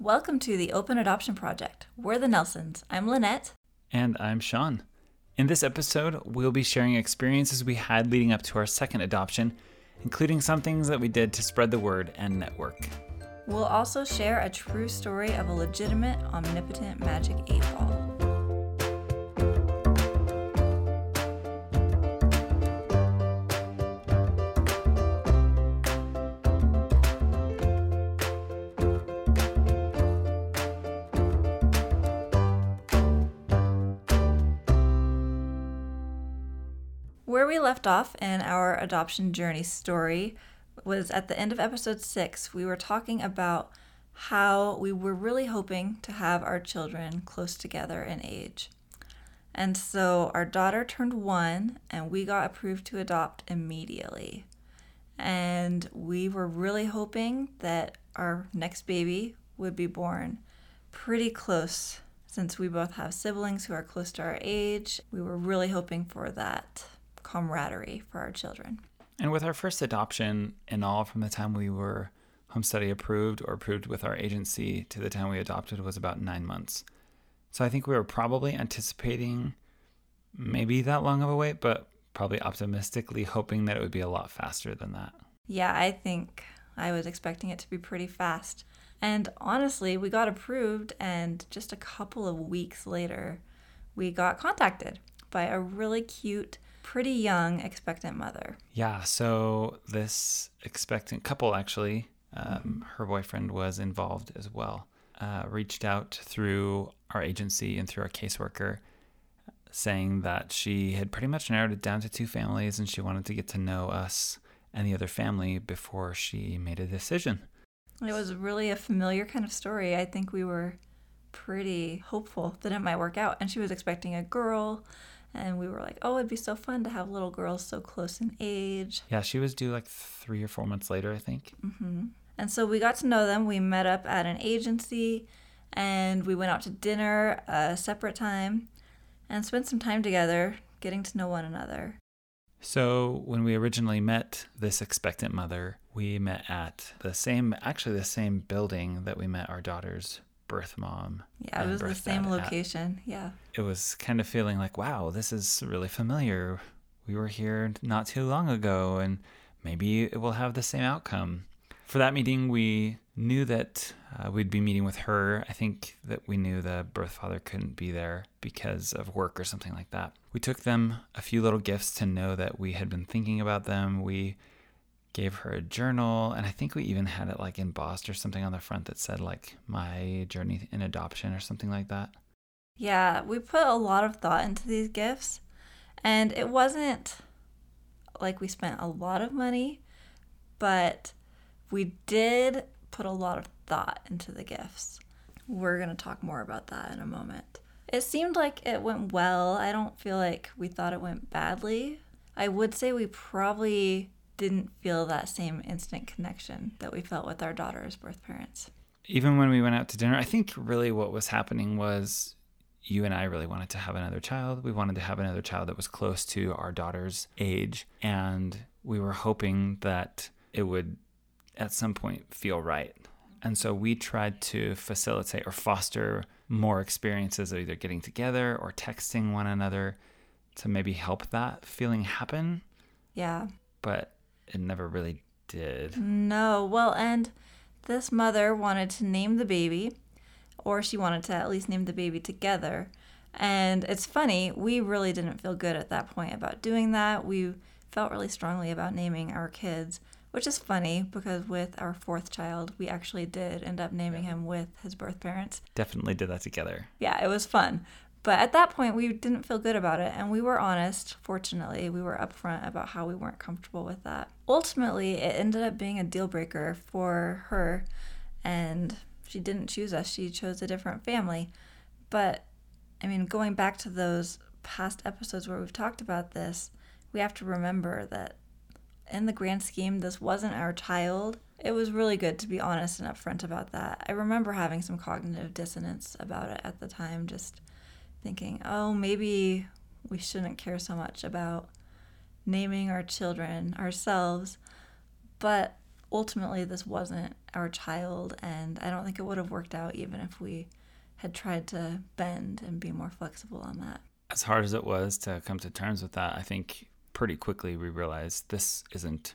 Welcome to the Open Adoption Project. We're the Nelsons. I'm Lynette. And I'm Sean. In this episode, we'll be sharing experiences we had leading up to our second adoption, including some things that we did to spread the word and network. We'll also share a true story of a legitimate, omnipotent magic 8-ball. Where we left off in our adoption journey story was at the end of episode 6. We were talking about how we were really hoping to have our children close together in age. And so our daughter turned 1 and we got approved to adopt immediately. And we were really hoping that our next baby would be born pretty close. Since we both have siblings who are close to our age, we were really hoping for that camaraderie for our children. And with our first adoption and all, from the time we were home study approved or approved with our agency to the time we adopted was about 9 months. So I think we were probably anticipating maybe that long of a wait, but probably optimistically hoping that it would be a lot faster than that. Yeah, I think I was expecting it to be pretty fast. And honestly, we got approved and just a couple of weeks later, we got contacted by a really cute, pretty young expectant mother. Yeah, so this expectant couple, actually, her boyfriend was involved as well, reached out through our agency and through our caseworker, saying that she had pretty much narrowed it down to 2 families and she wanted to get to know us and the other family before she made a decision. It was really a familiar kind of story. I think we were pretty hopeful that it might work out. And she was expecting a girl. And we were like, oh, it'd be so fun to have little girls so close in age. Yeah, she was due like 3 or 4 months later, I think. Mm-hmm. And so we got to know them. We met up at an agency and we went out to dinner a separate time and spent some time together getting to know one another. So when we originally met this expectant mother, we met at the same building that we met our daughter's birth mom. Yeah, it was the same location. Yeah. It was kind of feeling like, wow, this is really familiar. We were here not too long ago, and maybe it will have the same outcome. For that meeting, we knew that we'd be meeting with her. I think that we knew the birth father couldn't be there because of work or something like that. We took them a few little gifts to know that we had been thinking about them. We gave her a journal, and I think we even had it like embossed or something on the front that said like my journey in adoption or something like that. Yeah, we put a lot of thought into these gifts, and it wasn't like we spent a lot of money, but we did put a lot of thought into the gifts. We're going to talk more about that in a moment. It seemed like it went well. I don't feel like we thought it went badly. I would say we probably didn't feel that same instant connection that we felt with our daughter's birth parents. Even when we went out to dinner, I think really what was happening was you and I really wanted to have another child. We wanted to have another child that was close to our daughter's age, and we were hoping that it would at some point feel right. And so we tried to facilitate or foster more experiences of either getting together or texting one another to maybe help that feeling happen. Yeah. But it never really did. No. Well, and this mother wanted to name the baby, or she wanted to at least name the baby together. And it's funny, we really didn't feel good at that point about doing that. We felt really strongly about naming our kids, which is funny because with our 4th child, we actually did end up naming him with his birth parents. Definitely did that together. Yeah, it was fun. But at that point, we didn't feel good about it, and we were honest. Fortunately, we were upfront about how we weren't comfortable with that. Ultimately, it ended up being a deal breaker for her, and she didn't choose us. She chose a different family. But, I mean, going back to those past episodes where we've talked about this, we have to remember that in the grand scheme, this wasn't our child. It was really good to be honest and upfront about that. I remember having some cognitive dissonance about it at the time, just thinking, oh, maybe we shouldn't care so much about naming our children ourselves. But ultimately this wasn't our child, and I don't think it would have worked out even if we had tried to bend and be more flexible on that. As hard as it was to come to terms with that, I think pretty quickly we realized this isn't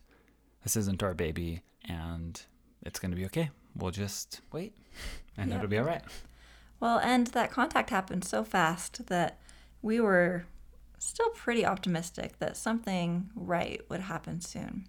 our baby, and it's going to be okay. We'll just wait, and It'll be all right. Well, and that contact happened so fast that we were still pretty optimistic that something right would happen soon.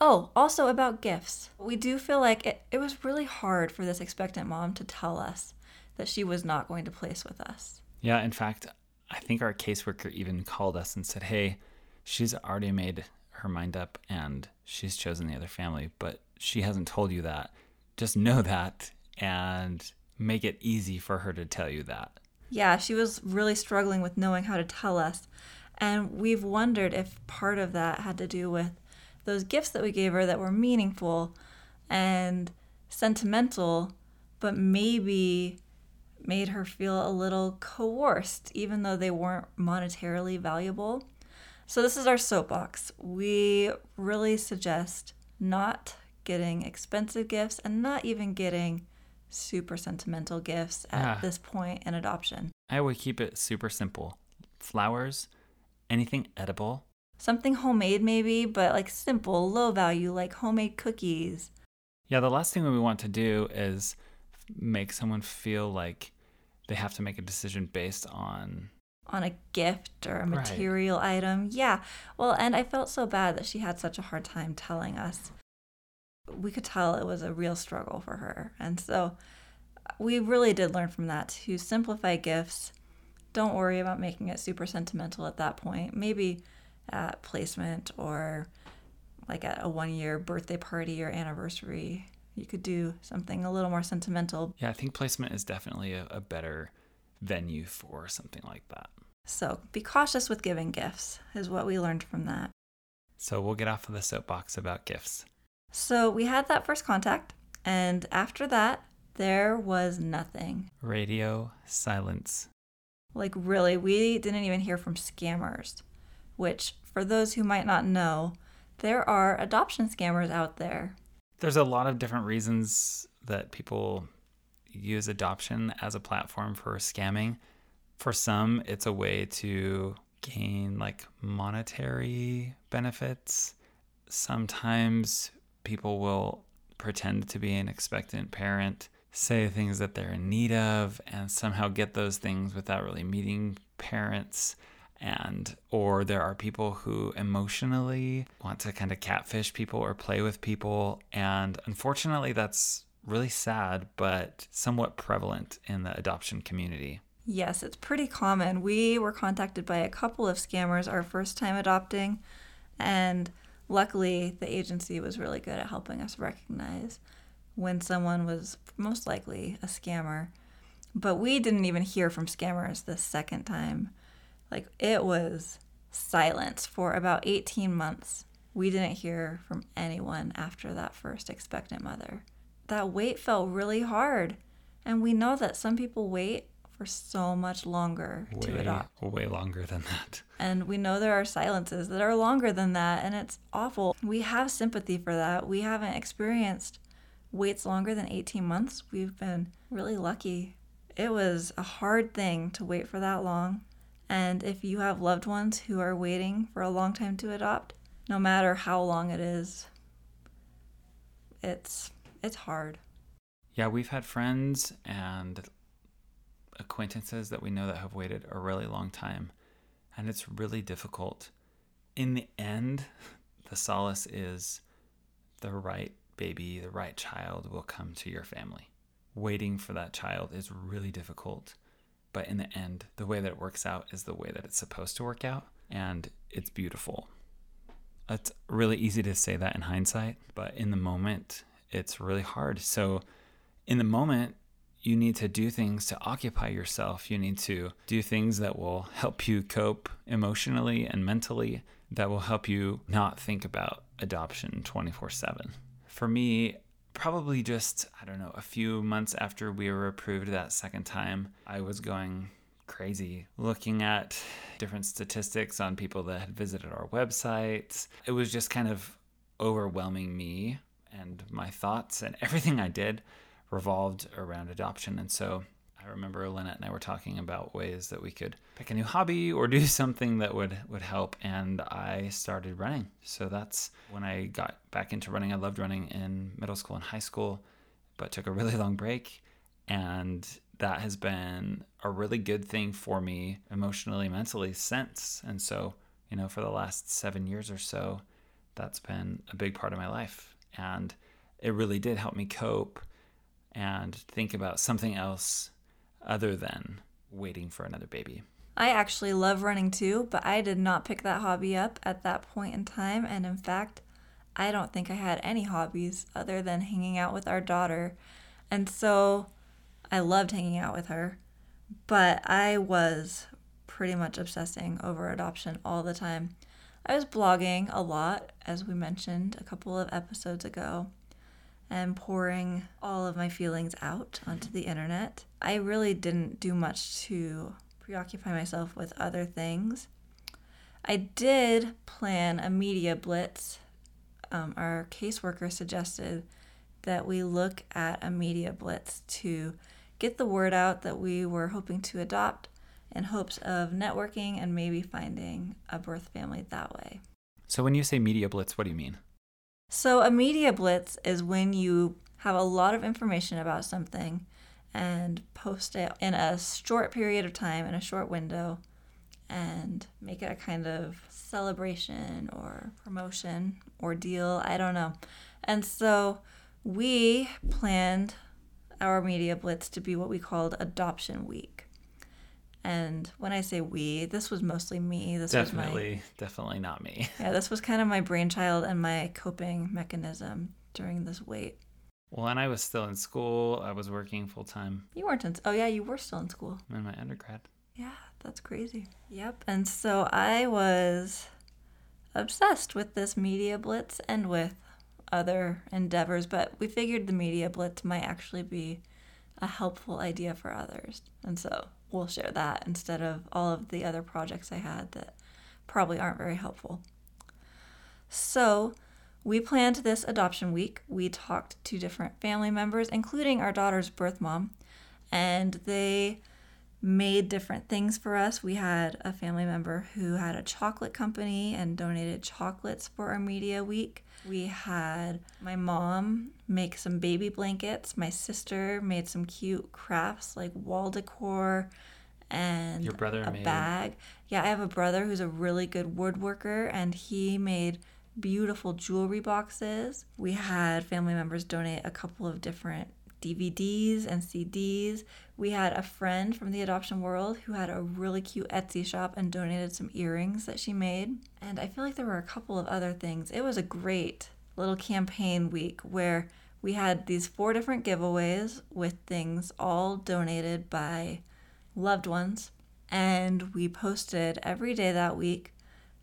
Oh, also about gifts. We do feel like it was really hard for this expectant mom to tell us that she was not going to place with us. Yeah, in fact, I think our caseworker even called us and said, hey, she's already made her mind up and she's chosen the other family, but she hasn't told you that. Just know that and make it easy for her to tell you that. Yeah, she was really struggling with knowing how to tell us. And we've wondered if part of that had to do with those gifts that we gave her that were meaningful and sentimental, but maybe made her feel a little coerced, even though they weren't monetarily valuable. So this is our soapbox. We really suggest not getting expensive gifts and not even getting super sentimental gifts at this point in adoption. I would keep it super simple. Flowers, anything edible. Something homemade maybe, but like simple, low value, like homemade cookies. Yeah, the last thing we want to do is make someone feel like they have to make a decision based on a gift or a material item. Yeah. Well, and I felt so bad that she had such a hard time telling us. We could tell it was a real struggle for her. And so we really did learn from that to simplify gifts. Don't worry about making it super sentimental at that point. Maybe at placement or like at a one-year birthday party or anniversary, you could do something a little more sentimental. Yeah, I think placement is definitely a better venue for something like that. So be cautious with giving gifts is what we learned from that. So we'll get off of the soapbox about gifts. So we had that first contact, and after that, there was nothing. Radio silence. Like really, we didn't even hear from scammers, which for those who might not know, there are adoption scammers out there. There's a lot of different reasons that people use adoption as a platform for scamming. For some, it's a way to gain like monetary benefits. Sometimes people will pretend to be an expectant parent, say things that they're in need of, and somehow get those things without really meeting parents. And or there are people who emotionally want to kind of catfish people or play with people. And unfortunately, that's really sad, but somewhat prevalent in the adoption community. Yes, it's pretty common. We were contacted by a couple of scammers our first time adopting, and luckily, the agency was really good at helping us recognize when someone was most likely a scammer. But we didn't even hear from scammers this second time. Like, it was silence for about 18 months. We didn't hear from anyone after that first expectant mother. That wait felt really hard. And we know that some people wait for so much longer to adopt. Way longer than that. And we know there are silences that are longer than that, and it's awful. We have sympathy for that. We haven't experienced waits longer than 18 months. We've been really lucky. It was a hard thing to wait for that long. And if you have loved ones who are waiting for a long time to adopt, no matter how long it is, it's hard. Yeah, we've had friends and acquaintances that we know that have waited a really long time, and it's really difficult. In the end, the solace is the right baby, the right child will come to your family. Waiting for that child is really difficult, but in the end, the way that it works out is the way that it's supposed to work out, and it's beautiful. It's really easy to say that in hindsight, but in the moment, it's really hard. So in the moment, you need to do things to occupy yourself. You need to do things that will help you cope emotionally and mentally, that will help you not think about adoption 24/7. For me, probably just, a few months after we were approved that second time, I was going crazy looking at different statistics on people that had visited our websites. It was just kind of overwhelming me, and my thoughts and everything I did revolved around adoption. And so I remember Lynette and I were talking about ways that we could pick a new hobby or do something that would help, and I started running. So that's when I got back into running. I loved running in middle school and high school, but took a really long break, and that has been a really good thing for me emotionally, mentally since. And so, you know, for the last 7 years or so, that's been a big part of my life. And it really did help me cope and think about something else other than waiting for another baby. I actually love running too, but I did not pick that hobby up at that point in time. And in fact, I don't think I had any hobbies other than hanging out with our daughter. And so I loved hanging out with her, but I was pretty much obsessing over adoption all the time. I was blogging a lot, as we mentioned a couple of episodes ago, and pouring all of my feelings out onto the internet. I really didn't do much to preoccupy myself with other things. I did plan a media blitz. Our caseworker suggested that we look at a media blitz to get the word out that we were hoping to adopt, in hopes of networking and maybe finding a birth family that way. So when you say media blitz, what do you mean? So a media blitz is when you have a lot of information about something and post it in a short period of time, in a short window, and make it a kind of celebration or promotion or deal, I don't know. And so we planned our media blitz to be what we called Adoption Week. And when I say we, this was mostly me. This definitely not me. Yeah, this was kind of my brainchild and my coping mechanism during this wait. Well, and I was still in school. I was working full time. You weren't in. Oh yeah, you were still in school. I'm in my undergrad. Yeah, that's crazy. Yep. And so I was obsessed with this media blitz and with other endeavors, but we figured the media blitz might actually be a helpful idea for others, and so we'll share that instead of all of the other projects I had that probably aren't very helpful. So we planned this adoption week. We talked to different family members, including our daughter's birth mom, and they made different things for us. We had a family member who had a chocolate company and donated chocolates for our media week. We had my mom make some baby blankets. My sister made some cute crafts like wall decor and your brother a bag. Yeah, I have a brother who's a really good woodworker, and he made beautiful jewelry boxes. We had family members donate a couple of different DVDs and CDs. We had a friend from the adoption world who had a really cute Etsy shop and donated some earrings that she made. And I feel like there were a couple of other things. It was a great little campaign week where we had these 4 different giveaways with things all donated by loved ones. And we posted every day that week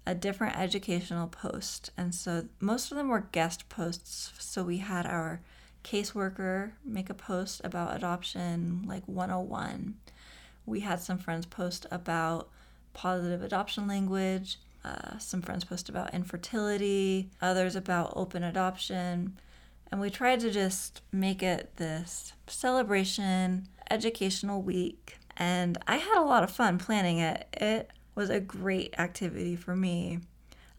a different educational post. And so most of them were guest posts. So we had our caseworker make a post about adoption, like 101. We had some friends post about positive adoption language, some friends post about infertility, others about open adoption, and we tried to just make it this celebration, educational week, and I had a lot of fun planning it. It was a great activity for me.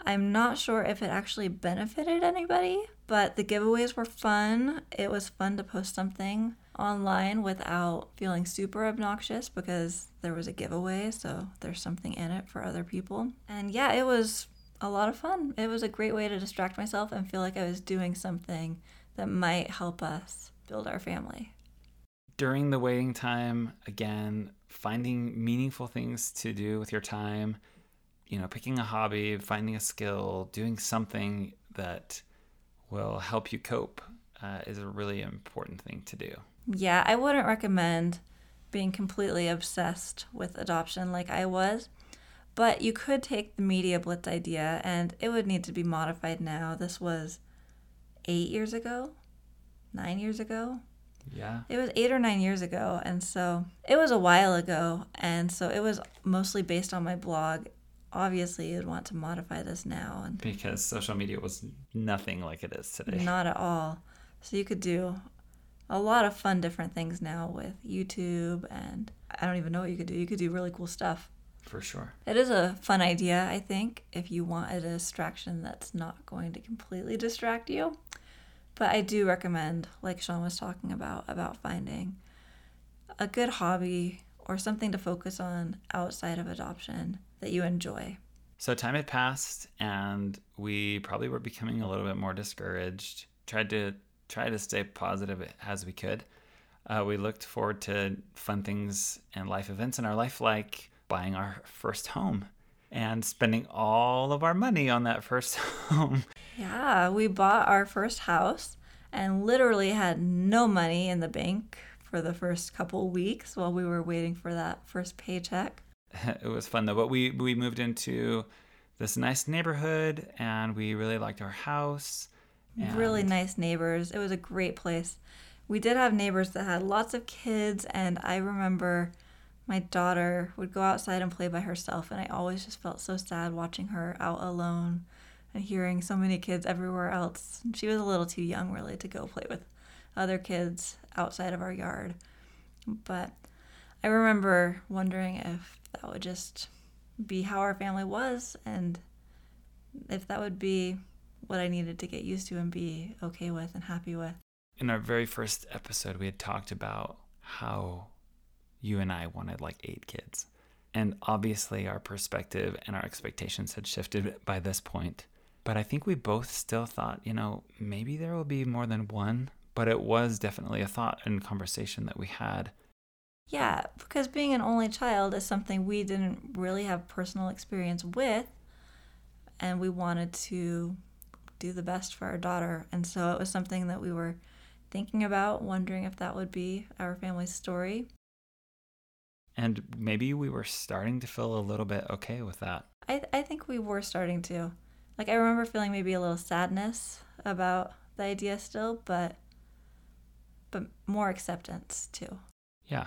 I'm not sure if it actually benefited anybody, but the giveaways were fun. It was fun to post something online without feeling super obnoxious because there was a giveaway, so there's something in it for other people. And yeah, it was a lot of fun. It was a great way to distract myself and feel like I was doing something that might help us build our family. During the waiting time, again, finding meaningful things to do with your time, you know, picking a hobby, finding a skill, doing something that will help you cope is a really important thing to do. Yeah, I wouldn't recommend being completely obsessed with adoption like I was, but you could take the media blitz idea, and it would need to be modified now. This was 8 years ago, 9 years ago. Yeah. It was 8 or 9 years ago, and so it was a while ago, and so it was mostly based on my blog obviously you'd want to modify this now. And because social media was nothing like it is today. Not at all. So you could do a lot of fun different things now with YouTube, and I don't even know what you could do. You could do really cool stuff. For sure. It is a fun idea, I think, if you want a distraction that's not going to completely distract you. But I do recommend, like Sean was talking about finding a good hobby or something to focus on outside of adoption that you enjoy. So time had passed, and we probably were becoming a little bit more discouraged. Tried to stay positive as we could. We looked forward to fun things and life events in our life, like buying our first home and spending all of our money on that first home. Yeah, we bought our first house and literally had no money in the bank for the first couple weeks while we were waiting for that first paycheck. It was fun, though. But we moved into this nice neighborhood, and we really liked our house. Really nice neighbors. It was a great place. We did have neighbors that had lots of kids, and I remember my daughter would go outside and play by herself, and I always just felt so sad watching her out alone and hearing so many kids everywhere else. And she was a little too young, really, to go play with other kids outside of our yard. But I remember wondering if that would just be how our family was, and if that would be what I needed to get used to and be okay with and happy with. In our very first episode, we had talked about how you and I wanted like 8 kids. And obviously our perspective and our expectations had shifted by this point. But I think we both still thought, maybe there will be more than one. But it was definitely a thought and conversation that we had. Yeah, because being an only child is something we didn't really have personal experience with. And we wanted to do the best for our daughter. And so it was something that we were thinking about, wondering if that would be our family's story. And maybe we were starting to feel a little bit okay with that. I think we were starting to. Like, I remember feeling maybe a little sadness about the idea still, but more acceptance too. Yeah.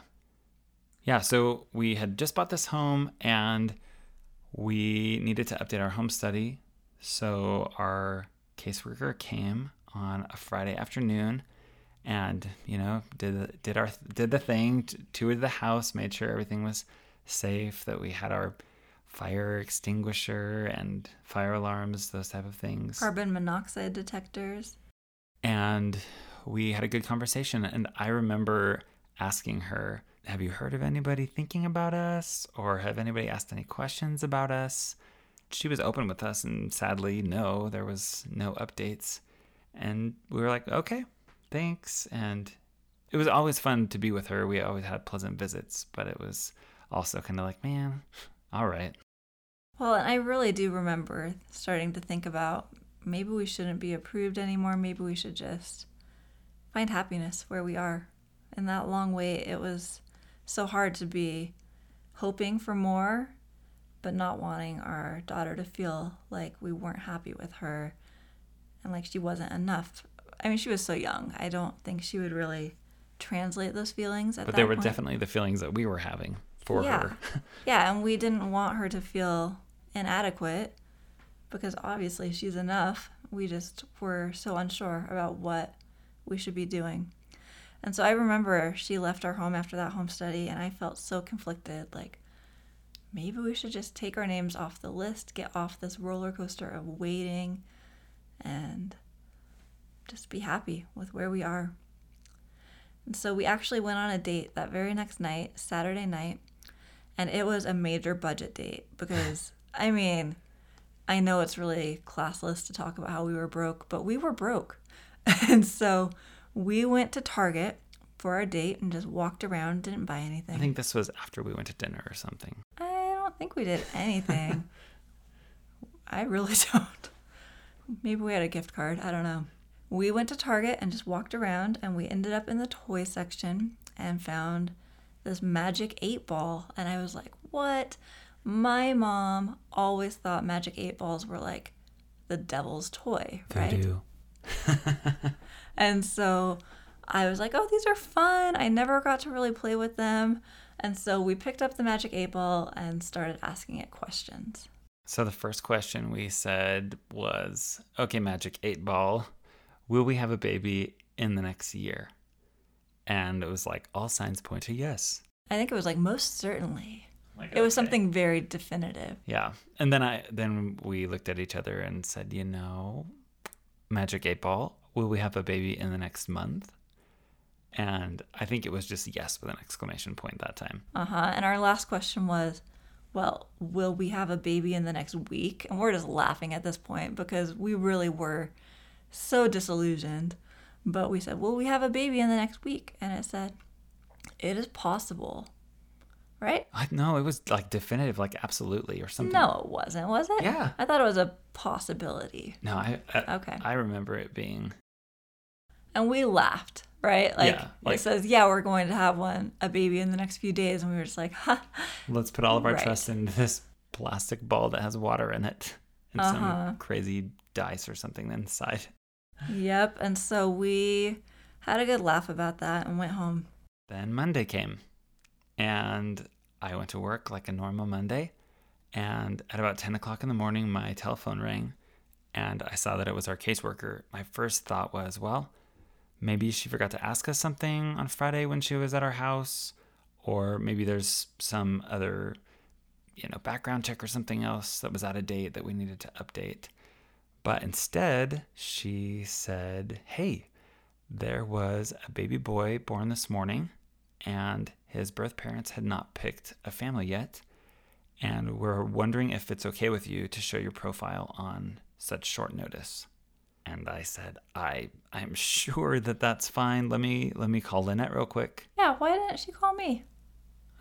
Yeah, so we had just bought this home, and we needed to update our home study. So our caseworker came on a Friday afternoon. And, did the thing, toured the house, made sure everything was safe, that we had our fire extinguisher and fire alarms, those type of things. Carbon monoxide detectors. And we had a good conversation. And I remember asking her, have you heard of anybody thinking about us? Or have anybody asked any questions about us? She was open with us. And sadly, no, there was no updates. And we were like, okay. Thanks. And it was always fun to be with her. We always had pleasant visits, but it was also kind of like, man, all right. Well, and I really do remember starting to think about maybe we shouldn't be approved anymore. Maybe we should just find happiness where we are. In that long wait, it was so hard to be hoping for more, but not wanting our daughter to feel like we weren't happy with her and like she wasn't enough. I mean, she was so young. I don't think she would really translate those feelings at that point. But there were definitely the feelings that we were having for her. Yeah, and we didn't want her to feel inadequate because obviously she's enough. We just were so unsure about what we should be doing. And so I remember she left our home after that home study, and I felt so conflicted. Like, maybe we should just take our names off the list, get off this roller coaster of waiting, and just be happy with where we are. And so we actually went on a date that very next night, Saturday night, and it was a major budget date because, I mean, I know it's really classless to talk about how we were broke, but we were broke. And so we went to Target for our date and just walked around, didn't buy anything. I think this was after we went to dinner or something. I don't think we did anything. I really don't. Maybe we had a gift card. I don't know. We went to Target and just walked around, and we ended up in the toy section and found this magic 8-ball. And I was like, what? My mom always thought magic 8-balls were like the devil's toy, right? They do. And so I was like, oh, these are fun. I never got to really play with them. And so we picked up the magic 8-ball and started asking it questions. So the first question we said was, okay, Magic 8-Ball, will we have a baby in the next year? And it was like, all signs point to yes. I think it was like, most certainly. Like, it was something very definitive. Yeah. And then we looked at each other and said, you know, Magic 8-Ball, will we have a baby in the next month? And I think it was just yes with an exclamation point that time. Uh-huh. And our last question was, well, will we have a baby in the next week? And we're just laughing at this point because we really were so disillusioned. But we said, will we have a baby in the next week? And it said, it is possible. Right? No, it was like definitive, like absolutely or something. No, it wasn't, was it? Yeah. I thought it was a possibility. No, okay. I remember it being. And we laughed, right? Like, yeah, like it says, yeah, we're going to have a baby in the next few days. And we were just like, ha. Let's put all of our trust into this plastic ball that has water in it and some crazy dice or something inside. Yep. And so we had a good laugh about that and went home. Then Monday came. And I went to work like a normal Monday, and at about 10 o'clock in the morning, my telephone rang, and I saw that it was our caseworker. My first thought was, well, maybe she forgot to ask us something on Friday when she was at our house, or maybe there's some other, background check or something else that was out of date that we needed to update. But instead, she said, hey, there was a baby boy born this morning, and his birth parents had not picked a family yet, and we're wondering if it's okay with you to show your profile on such short notice. And I said, I'm sure that that's fine. Let me call Lynette real quick. Yeah, why didn't she call me?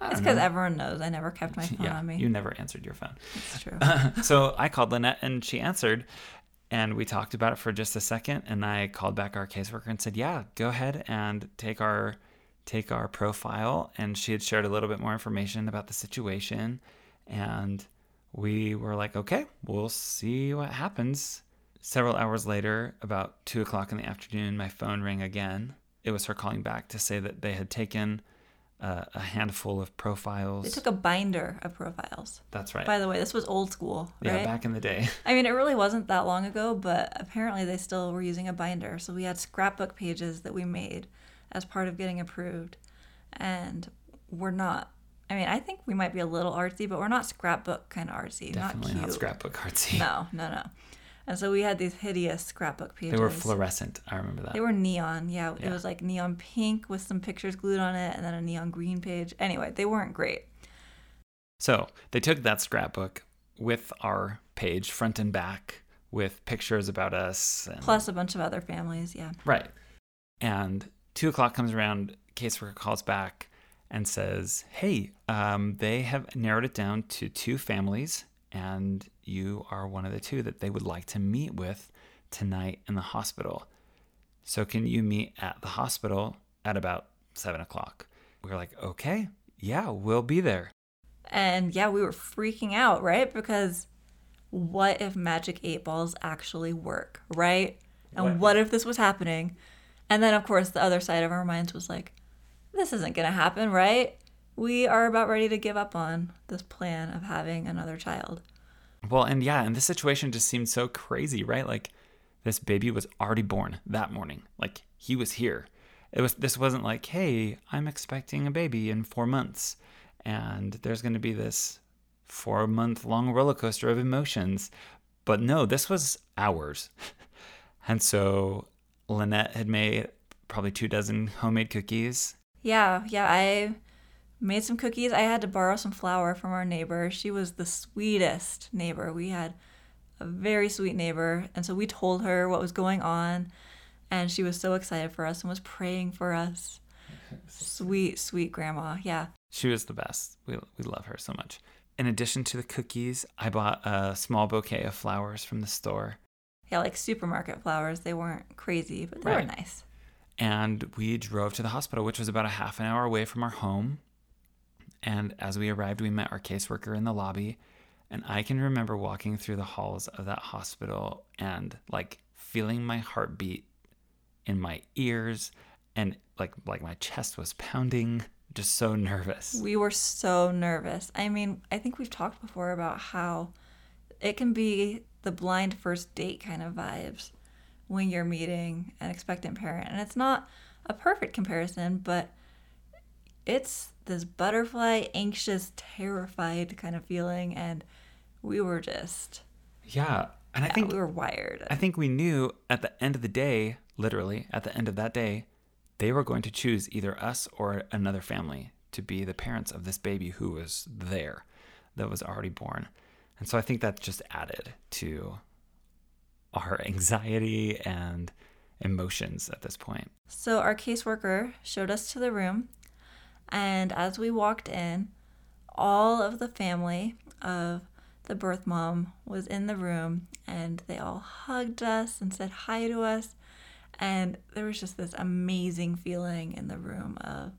It's because everyone knows I never kept my phone on me. You never answered your phone. That's true. So I called Lynette, and she answered, and we talked about it for just a second, and I called back our caseworker and said, yeah, go ahead and take our profile, and she had shared a little bit more information about the situation, and we were like, okay, we'll see what happens. Several hours later, about 2:00 in the afternoon, my phone rang again. It was her calling back to say that they had taken a handful of profiles. They took a binder of profiles. That's right. By the way, this was old school, right? Yeah, back in the day. I mean, it really wasn't that long ago, but apparently they still were using a binder, so we had scrapbook pages that we made as part of getting approved. And we're not, I think we might be a little artsy, but we're not scrapbook kind of artsy. Definitely not scrapbook artsy. No. And so we had these hideous scrapbook pages. They were fluorescent, I remember that. They were neon, yeah. It was like neon pink with some pictures glued on it and then a neon green page. Anyway, they weren't great. So they took that scrapbook with our page front and back with pictures about us. Plus a bunch of other families, yeah. Right. And 2:00 comes around, caseworker calls back and says, hey, they have narrowed it down to two families, and you are one of the two that they would like to meet with tonight in the hospital. So can you meet at the hospital at about 7:00? We were like, okay, yeah, we'll be there. And yeah, we were freaking out, right? Because what if Magic 8-Balls actually work, right? And what if this was happening? And then, of course, the other side of our minds was like, this isn't going to happen, right? We are about ready to give up on this plan of having another child. Well, and this situation just seemed so crazy, right? Like, this baby was already born that morning. Like, he was here. This wasn't like, hey, I'm expecting a baby in 4 months, and there's going to be this 4-month-long roller coaster of emotions. But no, this was hours. And so Lynette had made probably 24 homemade cookies. Yeah, I made some cookies. I had to borrow some flour from our neighbor. She was the sweetest neighbor. We had a very sweet neighbor, and so we told her what was going on, and she was so excited for us and was praying for us. Sweet, sweet grandma, yeah. She was the best. We love her so much. In addition to the cookies, I bought a small bouquet of flowers from the store. Yeah, like supermarket flowers. They weren't crazy, but they were nice. And we drove to the hospital, which was about a half an hour away from our home. And as we arrived, we met our caseworker in the lobby. And I can remember walking through the halls of that hospital and like feeling my heartbeat in my ears, and like my chest was pounding, just so nervous. We were so nervous. I think we've talked before about how it can be the blind first date kind of vibes when you're meeting an expectant parent. And it's not a perfect comparison, but it's this butterfly, anxious, terrified kind of feeling. And we were just... Yeah. And I think we were wired. I think we knew at the end of the day, literally at the end of that day, they were going to choose either us or another family to be the parents of this baby who was there, that was already born. And so I think that just added to our anxiety and emotions at this point. So our caseworker showed us to the room, and as we walked in, all of the family of the birth mom was in the room, and they all hugged us and said hi to us. And there was just this amazing feeling in the room of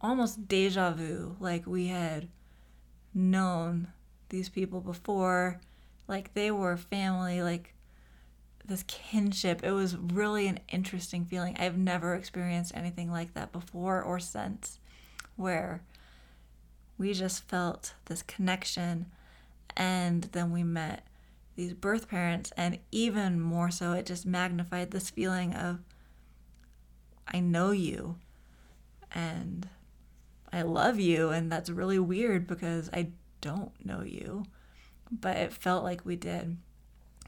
almost deja vu, like we had known these people before, like they were family, like this kinship. It was really an interesting feeling. I've never experienced anything like that before or since, where we just felt this connection. And then we met these birth parents, and even more so, it just magnified this feeling of, I know you and I love you. And that's really weird because I don't know you, but it felt like we did.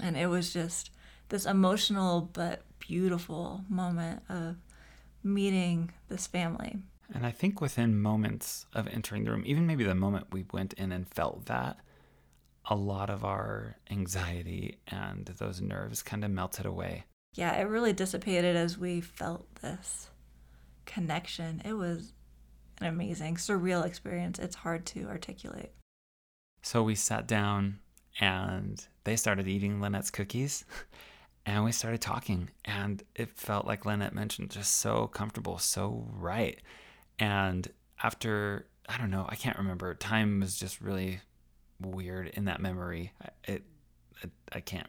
And it was just this emotional but beautiful moment of meeting this family. And I think within moments of entering the room, even maybe the moment we went in and felt that, a lot of our anxiety and those nerves kind of melted away. Yeah, it really dissipated as we felt this connection. It was an amazing, surreal experience. It's hard to articulate. So we sat down and they started eating Lynette's cookies and we started talking, and it felt like Lynette mentioned, just so comfortable, so right. And after, I don't know, I can't remember, time was just really weird in that memory. I can't.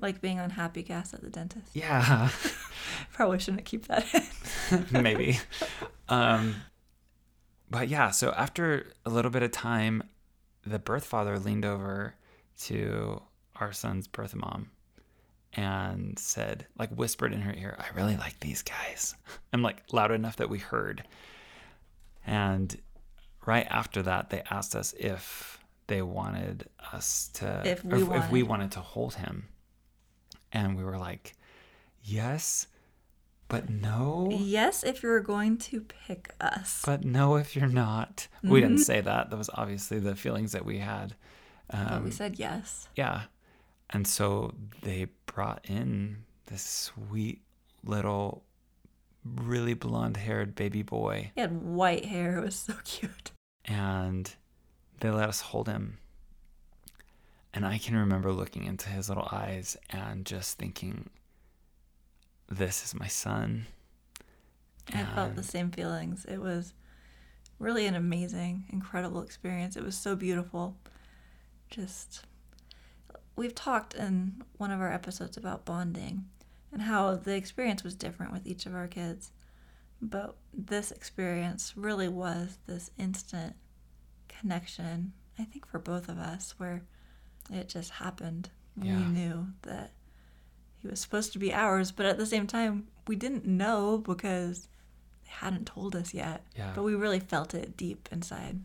Like being on happy gas at the dentist. Yeah. Probably shouldn't keep that in. Maybe. But yeah, so after a little bit of time, the birth father leaned over to our son's birth mom and said, like whispered in her ear, I really like these guys. And like loud enough that we heard. And right after that, they asked us if they wanted us to, if we wanted to hold him. And we were like, yes, but no. Yes, if you're going to pick us. But no, if you're not. Mm-hmm. We didn't say that. That was obviously the feelings that we had. But we said yes. Yeah. And so they brought in this sweet little, really blonde-haired baby boy. He had white hair. It was so cute. And they let us hold him. And I can remember looking into his little eyes and just thinking, this is my son. I felt the same feelings. It was really an amazing, incredible experience. It was so beautiful. Just, we've talked in one of our episodes about bonding and how the experience was different with each of our kids. But this experience really was this instant connection, I think, for both of us, where it just happened. Yeah. We knew that he was supposed to be ours, but at the same time we didn't know because they hadn't told us yet. Yeah. But we really felt it deep inside.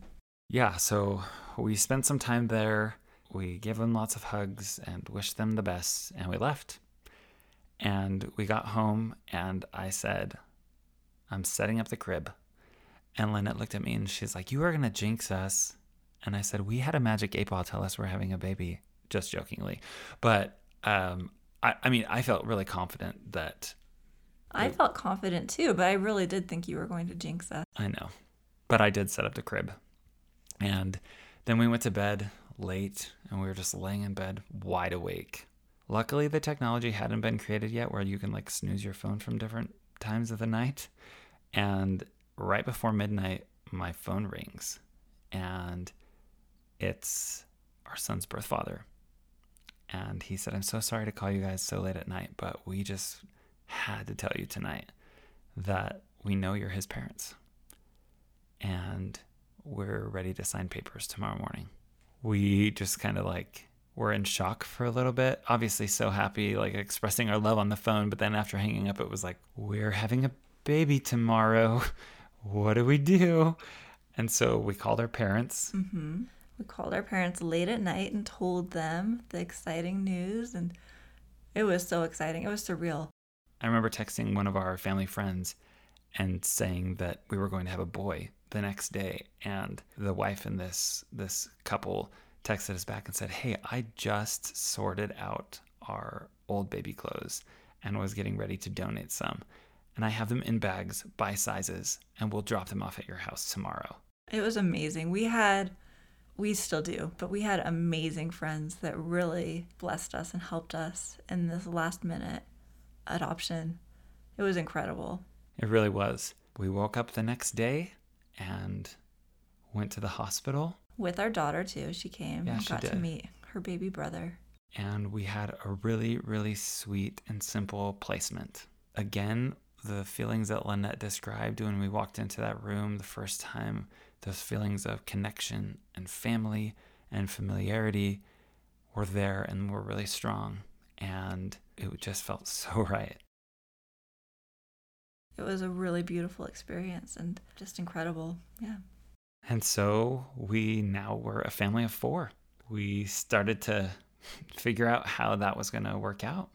Yeah, so we spent some time there. We gave them lots of hugs and wished them the best, and we left. And we got home, and I said, I'm setting up the crib. And Lynette looked at me and she's like, you are going to jinx us. And I said, we had a magic 8-ball tell us we're having a baby, just jokingly. But I felt really confident that. I felt confident too, but I really did think you were going to jinx us. I know, but I did set up the crib. And then we went to bed late and we were just laying in bed wide awake. Luckily, the technology hadn't been created yet where you can like snooze your phone from different times of the night. And right before midnight, my phone rings, and it's our son's birth father. And he said, I'm so sorry to call you guys so late at night, but we just had to tell you tonight that we know you're his parents, and we're ready to sign papers tomorrow morning. We just kind of like were in shock for a little bit. Obviously so happy, like expressing our love on the phone. But then after hanging up, it was like, we're having a baby tomorrow. What do we do? And so we called our parents. Mm-hmm. We called our parents late at night and told them the exciting news. And it was so exciting. It was surreal. I remember texting one of our family friends and saying that we were going to have a boy the next day. And the wife and this couple texted us back and said, hey, I just sorted out our old baby clothes and was getting ready to donate some. And I have them in bags by sizes, and we'll drop them off at your house tomorrow. It was amazing. We still do, but we had amazing friends that really blessed us and helped us in this last minute adoption. It was incredible. It really was. We woke up the next day and went to the hospital. With our daughter, too. She came and got to meet her baby brother. And we had a really, really sweet and simple placement. Again, the feelings that Lynette described when we walked into that room the first time, those feelings of connection and family and familiarity were there and were really strong. And it just felt so right. It was a really beautiful experience and just incredible. Yeah. And so we now were a family of four. We started to figure out how that was going to work out.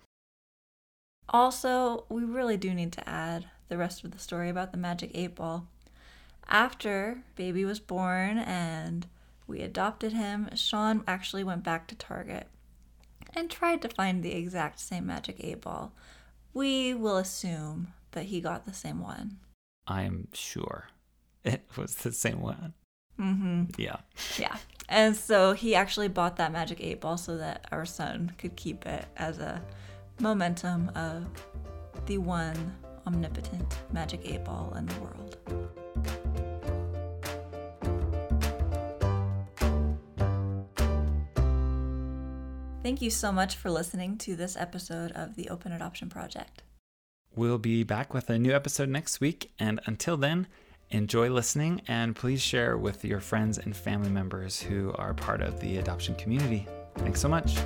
Also, we really do need to add the rest of the story about the magic 8-ball. After baby was born and we adopted him, Sean actually went back to Target and tried to find the exact same magic 8-ball. We will assume that he got the same one. I am sure it was the same one. Mm-hmm. Yeah. Yeah. And so he actually bought that magic 8-ball so that our son could keep it as a momentum of the one omnipotent magic 8-ball in the world. Thank you so much for listening to this episode of the Open Adoption Project. We'll be back with a new episode next week, and until then, enjoy listening and please share with your friends and family members who are part of the adoption community. Thanks so much.